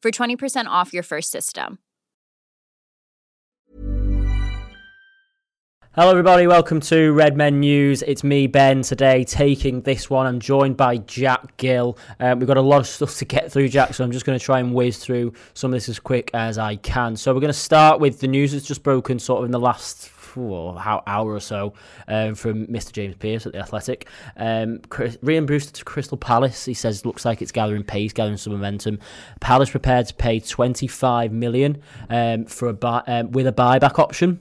for 20% off your first system. Hello everybody, welcome to Red Men News. It's me, Ben, today taking this one. I'm joined by Jack Gill. We've got a lot of stuff to get through, Jack, so I'm just going to try and whiz through some of this as quick as I can. So we're going to start with the news that's just broken sort of in the last hour or so from Mr. James Pearce at The Athletic. Rhian Brewster to Crystal Palace. He says looks like it's gathering pace, gathering some momentum. Palace prepared to pay $25 million for with a buyback option.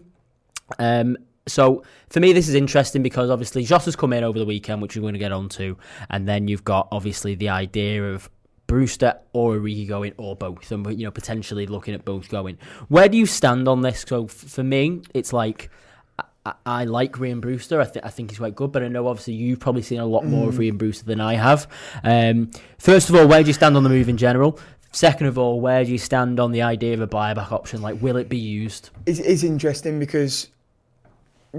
So for me, this is interesting because obviously Jota's come in over the weekend, which we're going to get onto, and then you've got obviously the idea of Brewster or Origi going, or both, and you know, potentially looking at both going. Where do you stand on this? So for me, it's like I like Rhian Brewster. I think he's quite good, but I know obviously you've probably seen a lot more of Rhian Brewster than I have. First of all, where do you stand on the move in general? Second of all, where do you stand on the idea of a buyback option? Like, will it be used? It's interesting because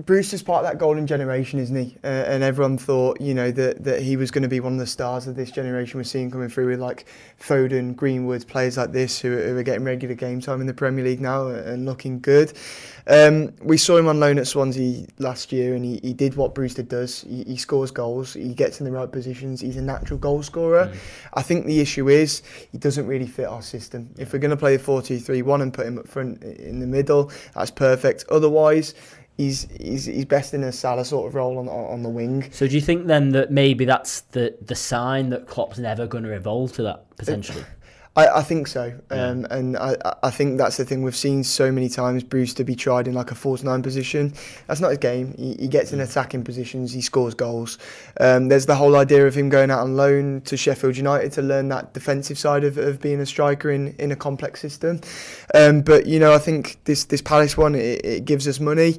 Brewster's part of that golden generation, isn't he? And everyone thought, you know, that he was going to be one of the stars of this generation we're seeing coming through with like Foden, Greenwood, players like this who are getting regular game time in the Premier League now and looking good. We saw him on loan at Swansea last year, and he did what Brewster does. He scores goals, he gets in the right positions, he's a natural goal scorer. I think the issue is he doesn't really fit our system. If we're going to play 4-2-3-1 and put him up front in the middle, that's perfect. Otherwise, He's best in a Salah sort of role on the wing. So do you think then that maybe that's the sign that Klopp's never going to evolve to that, potentially? I think so. Yeah. And I think that's the thing we've seen so many times, Brewster be tried in like a false nine position. That's not his game. He gets in attacking positions, he scores goals. There's the whole idea of him going out on loan to Sheffield United to learn that defensive side of being a striker in a complex system. But, you know, I think this Palace one, it gives us money.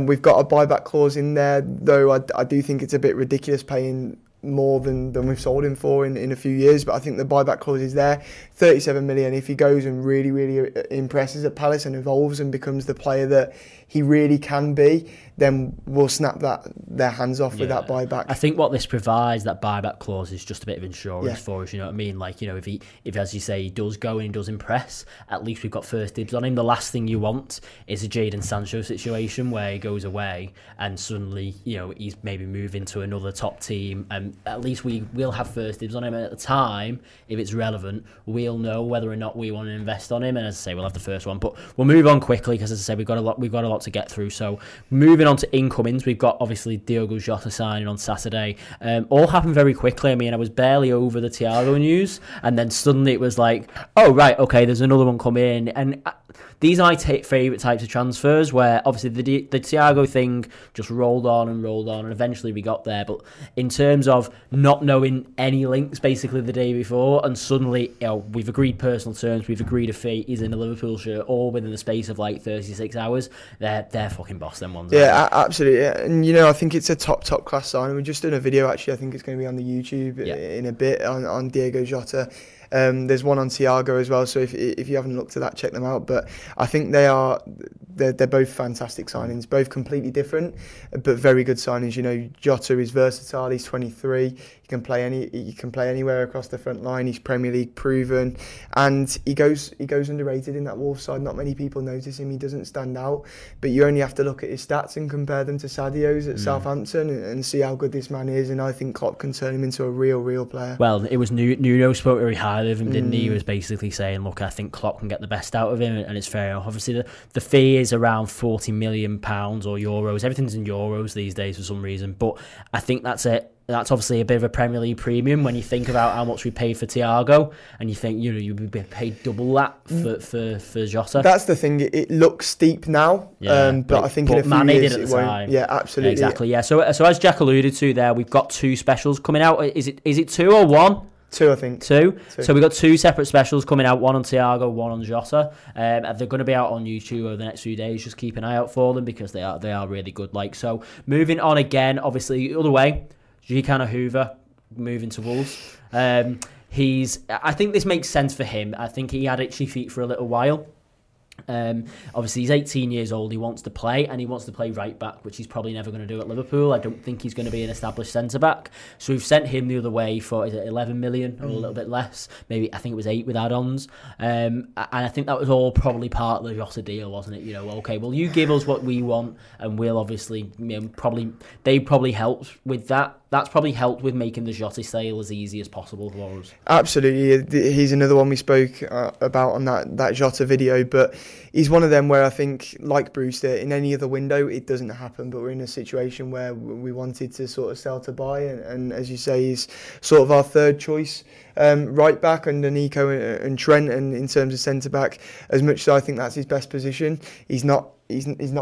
We've got a buyback clause in there, though I do think it's a bit ridiculous paying more than we've sold him for in a few years, but I think the buyback clause is there. 37 million, if he goes and really, really impresses at Palace and evolves and becomes the player that he really can be, then we'll snap their hands off with that buyback. I think what this provides, that buyback clause, is just a bit of insurance for us, you know what I mean? Like, you know, if as you say, he does go and he does impress, at least we've got first dibs on him. The last thing you want is a Jadon Sancho situation where he goes away and suddenly, you know, he's maybe moving to another top team, and at least we will have first dibs on him. And at the time, if it's relevant, we'll know whether or not we want to invest on him. And as I say, we'll have the first one. But we'll move on quickly because, as I say, we've got a lot to get through. So moving on to incomings, we've got obviously Diogo Jota signing on Saturday. All happened very quickly. I mean, I was barely over the Thiago news, and then suddenly it was like, oh right, okay, there's another one coming in. And these are my favourite types of transfers, where obviously the Thiago thing just rolled on, and eventually we got there. But in terms of not knowing any links basically the day before, and suddenly, you know, we've agreed personal terms, we've agreed a fee, he's in a Liverpool shirt, all within the space of like 36 hours. They're fucking boss, them ones. Yeah, absolutely. And, you know, I think it's a top class sign. We've just done a video, actually. I think it's going to be on the YouTube in a bit on Diogo Jota. There's one on Thiago as well, so if you haven't looked at that, check them out. But I think they're both fantastic signings, both completely different, but very good signings. You know, Jota is versatile. He's 23. He can play anywhere across the front line. He's Premier League proven, and he goes underrated in that Wolves side. Not many people notice him. He doesn't stand out, but you only have to look at his stats and compare them to Sadio's at Southampton and see how good this man is. And I think Klopp can turn him into a real player. Well, it was Nuno spoke very high out of him, didn't he? He was basically saying, look, I think Klopp can get the best out of him, and it's fair enough. Obviously, the fee is around £40 million or euros. Everything's in euros these days for some reason, but I think that's it. That's obviously a bit of a Premier League premium when you think about how much we paid for Thiago, and you think, you know, you'd be paid double that for Jota. That's the thing. It looks steep now, but I think in a few years it won't. Yeah, absolutely. Exactly. Yeah. So as Jack alluded to there, we've got two specials coming out. Is it two or one? Two, I think. Two. So we've got two separate specials coming out, one on Thiago, one on Jota. They're going to be out on YouTube over the next few days. Just keep an eye out for them because they are really good. Like, so moving on again, obviously, the other way, Ki-Jana Hoever moving to Wolves. I think this makes sense for him. I think he had itchy feet for a little while. Obviously, he's 18 years old. He wants to play, and he wants to play right back, which he's probably never going to do at Liverpool. I don't think he's going to be an established centre back. So we've sent him the other way for, is it 11 million or a little bit less? Maybe, I think it was 8 with add-ons. And I think that was all probably part of the Jota deal, wasn't it? You know, okay, well, you give us what we want, and we'll obviously, you know, they probably helped with that. That's probably helped with making the Jota sale as easy as possible for us. Absolutely. He's another one we spoke about on that Jota video, but he's one of them where I think, like Brewster, in any other window, it doesn't happen, but we're in a situation where we wanted to sort of sell to buy, and as you say, he's sort of our third choice right back under Nico and Trent, and in terms of centre-back, as much as I think that's his best position, he's not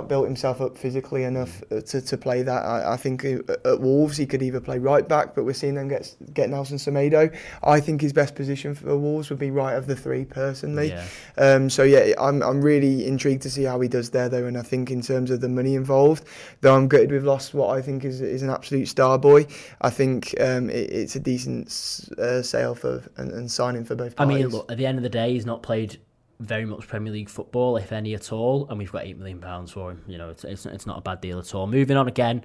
built himself up physically enough to play that. I think at Wolves he could either play right back, but we're seeing them get Nelson Semedo. I think his best position for Wolves would be right of the three personally. Yeah. I'm really intrigued to see how he does there though, and I think in terms of the money involved, though I'm gutted we've lost what I think is an absolute star boy. I think it's a decent sale for and signing for both parties. I mean, look, at the end of the day, he's not played very much Premier League football, if any at all, and we've got £8 million for him. You know, it's not a bad deal at all. Moving on again,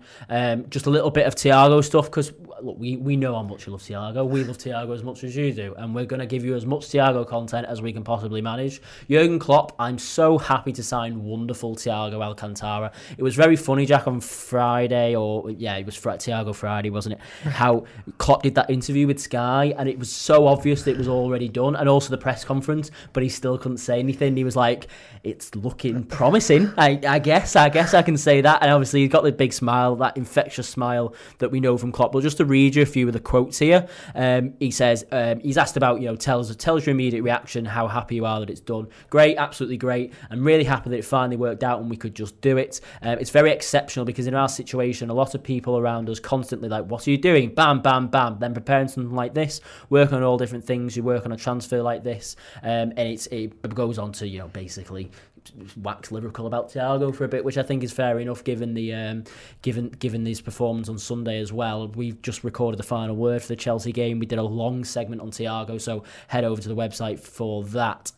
just a little bit of Thiago stuff, because look, we know how much you love Thiago. We love Thiago as much as you do, and we're going to give you as much Thiago content as we can possibly manage. Jurgen Klopp, I'm so happy to sign wonderful Thiago Alcantara. It was very funny, Jack, on Friday, it was Thiago Friday, wasn't it? How Klopp did that interview with Sky, and it was so obvious that it was already done, and also the press conference, but he still couldn't say anything. He was like, it's looking promising, I guess I can say that. And obviously he's got the big smile, that infectious smile that we know from Klopp. But just to read you a few of the quotes here, he says, he's asked about, you know, tell us your immediate reaction, how happy you are that it's done. Great, absolutely great. I'm really happy that it finally worked out and we could just do it. It's very exceptional because in our situation, a lot of people around us constantly like, what are you doing? Bam, bam, bam. Then preparing something like this, work on all different things, you work on a transfer like this, and it goes on to, you know, basically wax lyrical about Thiago for a bit, which I think is fair enough given the given his performance on Sunday as well. We've just recorded the final word for the Chelsea game. We did a long segment on Thiago, so head over to the website for that.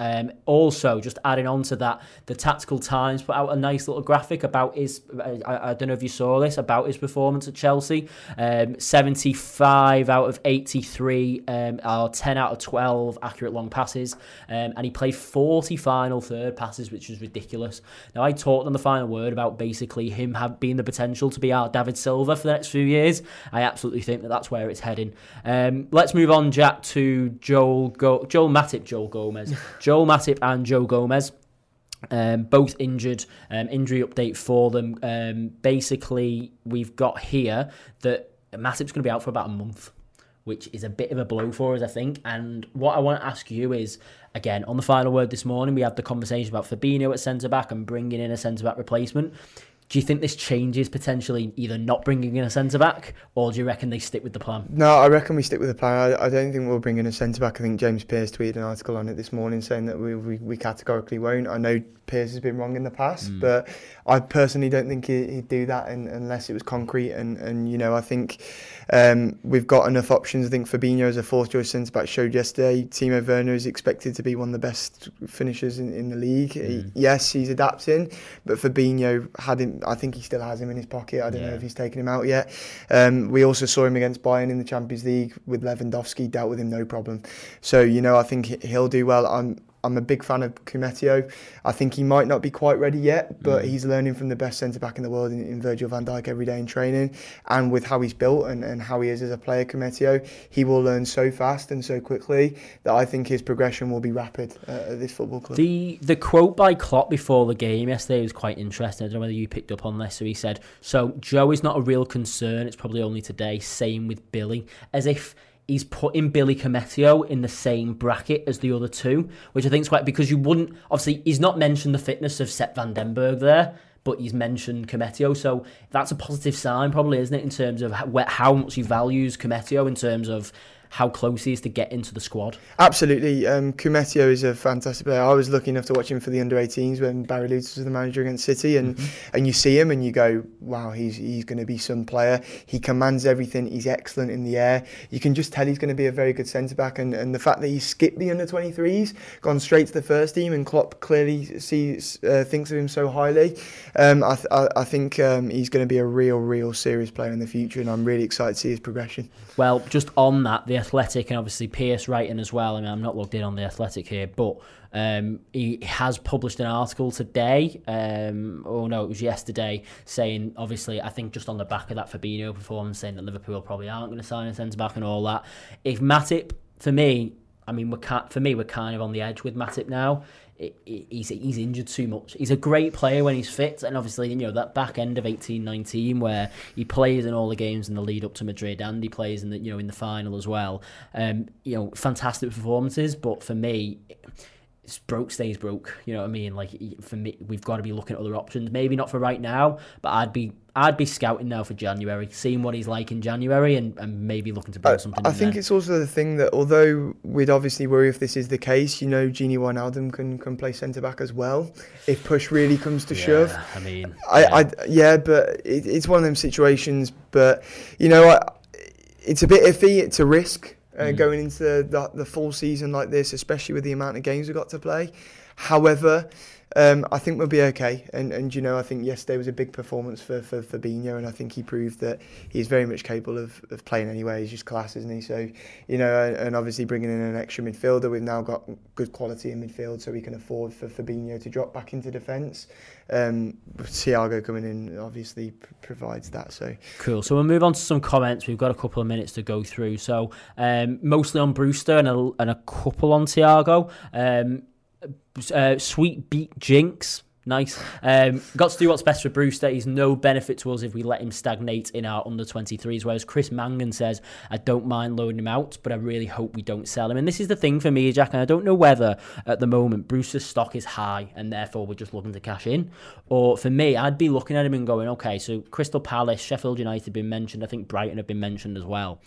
Also, just adding on to that, the Tactical Times put out a nice little graphic about his, I don't know if you saw this, about his performance at Chelsea. 75 out of 83 are 10 out of 12 accurate long passes, and he played 40 final third passes, which is ridiculous. Now, I talked on the final word about basically him being the potential to be our David Silva for the next few years. I absolutely think that's where it's heading. Let's move on, Jack, to Joel Matip and Joe Gomez. Both injured. Injury update for them. Basically, we've got here that Matip's going to be out for about a month, which is a bit of a blow for us, I think. And what I want to ask you is, again, on the final word this morning, we had the conversation about Fabinho at centre-back and bringing in a centre-back replacement. Do you think this changes potentially either not bringing in a centre-back, or do you reckon they stick with the plan? No, I reckon we stick with the plan. I don't think we'll bring in a centre-back. I think James Pearce tweeted an article on it this morning saying that we categorically won't. I know Pearce has been wrong in the past, but I personally don't think he'd do that unless it was concrete. And you know, I think we've got enough options. I think Fabinho as a fourth-choice centre-back showed yesterday. Timo Werner is expected to be one of the best finishers in the league. Yes, he's adapting, but Fabinho had him. I think he still has him in his pocket. I don't know if he's taken him out yet. We also saw him against Bayern in the Champions League with Lewandowski, dealt with him no problem. So, you know, I think he'll do well. I'm I'm a big fan of Koumetio. I think he might not be quite ready yet, but he's learning from the best centre-back in the world in Virgil van Dijk every day in training. And with how he's built and how he is as a player, Koumetio, he will learn so fast and so quickly that I think his progression will be rapid at this football club. The quote by Klopp before the game yesterday was quite interesting. I don't know whether you picked up on this. So he said, "So Joe is not a real concern. It's probably only today. Same with Billy." As if he's putting Billy Koumetio in the same bracket as the other two, which I think is quite, because you wouldn't, obviously, he's not mentioned the fitness of Sepp van den Berg there, but he's mentioned Koumetio, so that's a positive sign probably, isn't it, in terms of how much he values Koumetio, in terms of how close he is to get into the squad. Absolutely. Koumetio is a fantastic player. I was lucky enough to watch him for the under-18s when Barry Lewtas was the manager against City, and you see him and you go, wow, he's going to be some player. He commands everything. He's excellent in the air. You can just tell he's going to be a very good centre-back, and the fact that he skipped the under-23s, gone straight to the first team, and Klopp clearly thinks of him so highly, I think he's going to be a real serious player in the future, and I'm really excited to see his progression. Well, just on that, the Athletic, and obviously Pearce writing as well. I mean, I'm not logged in on The Athletic here, but he has published an article today, it was yesterday, saying, obviously, I think just on the back of that Fabinho performance, saying that Liverpool probably aren't going to sign a centre-back and all that. If Matip, for me, we're kind of on the edge with Matip now. He's injured too much. He's a great player when he's fit, and obviously, you know, that back end of 18-19 where he plays in all the games in the lead up to Madrid, and he plays in the, you know, in the final as well. Fantastic performances, but for me, broke stays broke. You know what I mean? Like, for me, we've got to be looking at other options. Maybe not for right now, but I'd be scouting now for January, seeing what he's like in January, and maybe looking to build something. I think it's also the thing that, although we'd obviously worry if this is the case, you know, Gini Wijnaldum can play centre back as well if push really comes to shove. I mean, but it's one of them situations. But you know, it's a bit iffy. It's a risk going into the full season like this, especially with the amount of games we've got to play. However, I think we'll be okay, and you know, I think yesterday was a big performance for Fabinho, and I think he proved that he's very much capable of playing anyway. He's just class, isn't he? So, you know, and obviously bringing in an extra midfielder, we've now got good quality in midfield, so we can afford for Fabinho to drop back into defence. Thiago coming in obviously provides that. So cool. So we'll move on to some comments. We've got a couple of minutes to go through. So mostly on Brewster and a couple on Thiago. Sweet beat Jinx. Nice. Got to do what's best for Brewster. He's no benefit to us if we let him stagnate in our under-23s. Whereas Chris Mangan says, I don't mind loaning him out, but I really hope we don't sell him. And this is the thing for me, Jack, and I don't know whether at the moment Brewster's stock is high and therefore we're just looking to cash in. Or for me, I'd be looking at him and going, okay, so Crystal Palace, Sheffield United have been mentioned. I think Brighton have been mentioned as well.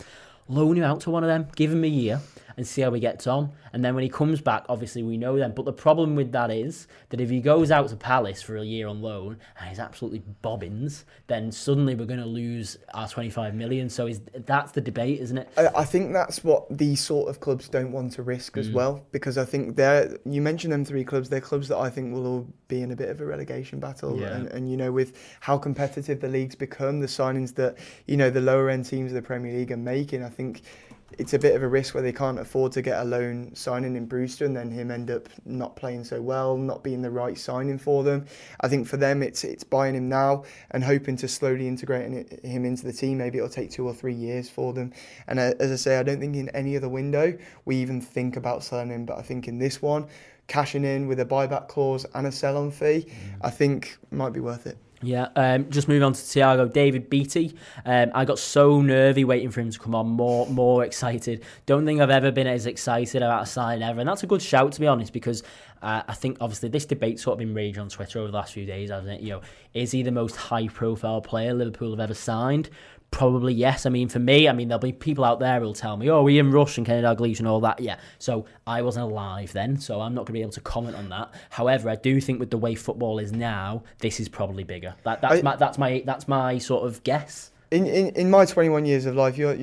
Loan him out to one of them, give him a year and see how he gets on. And then when he comes back, obviously we know then. But the problem with that is that if he goes out to Palace for a year on loan and he's absolutely bobbins, then suddenly we're going to lose our 25 million. So that's the debate, isn't it? I think that's what these sort of clubs don't want to risk as well, because I think you mentioned them three clubs, they're clubs that I think will all be in a bit of a relegation battle. Yeah. And you know, with how competitive the league's become, the signings that, you know, the lower end teams of the Premier League are making, I think it's a bit of a risk where they can't afford to get a loan signing in Brewster and then him end up not playing so well, not being the right signing for them. I think for them, it's buying him now and hoping to slowly integrate him into the team. Maybe it'll take 2 or 3 years for them. And as I say, I don't think in any other window we even think about selling him, but I think in this one, cashing in with a buyback clause and a sell-on fee, I think might be worth it. Yeah, just moving on to Thiago. David Beattie, I got so nervy waiting for him to come on, more excited. Don't think I've ever been as excited about a sign ever, and that's a good shout, to be honest, because I think obviously this debate's sort of been raging on Twitter over the last few days, hasn't it? You know, is he the most high-profile player Liverpool have ever signed? Probably yes. I mean, for me, there'll be people out there who'll tell me, oh, Ian Rush and Kenny Dalglish and all that. Yeah, so I wasn't alive then, so I'm not going to be able to comment on that. However, I do think with the way football is now, this is probably bigger. That's my sort of guess. In my 21 years of life, you're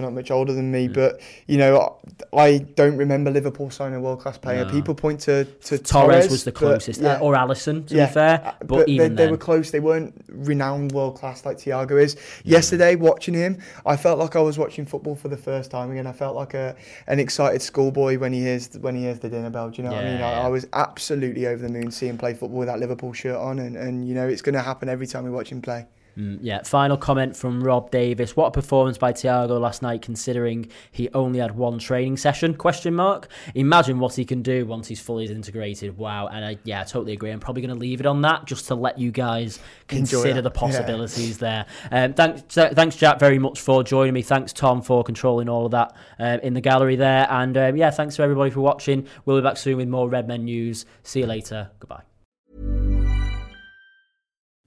not much older than me, but you know, I don't remember Liverpool signing a world class player. No. People point to Torres was the closest, but, or Alisson to be fair. But even they were close. They weren't renowned world class like Thiago is. Yeah. Yesterday, watching him, I felt like I was watching football for the first time again. I felt like an excited schoolboy when he hears the dinner bell. Do you know what I mean? I was absolutely over the moon seeing him play football with that Liverpool shirt on, and you know, it's going to happen every time we watch him play. Yeah, final comment from Rob Davis. What a performance by Thiago last night, considering he only had one training session, ? Imagine what he can do once he's fully integrated. Wow. And I totally agree. I'm probably going to leave it on that just to let you guys consider the possibilities there. Thanks, Jack, very much for joining me. Thanks, Tom, for controlling all of that in the gallery there. And thanks to everybody for watching. We'll be back soon with more Red Men News. See you later. Goodbye.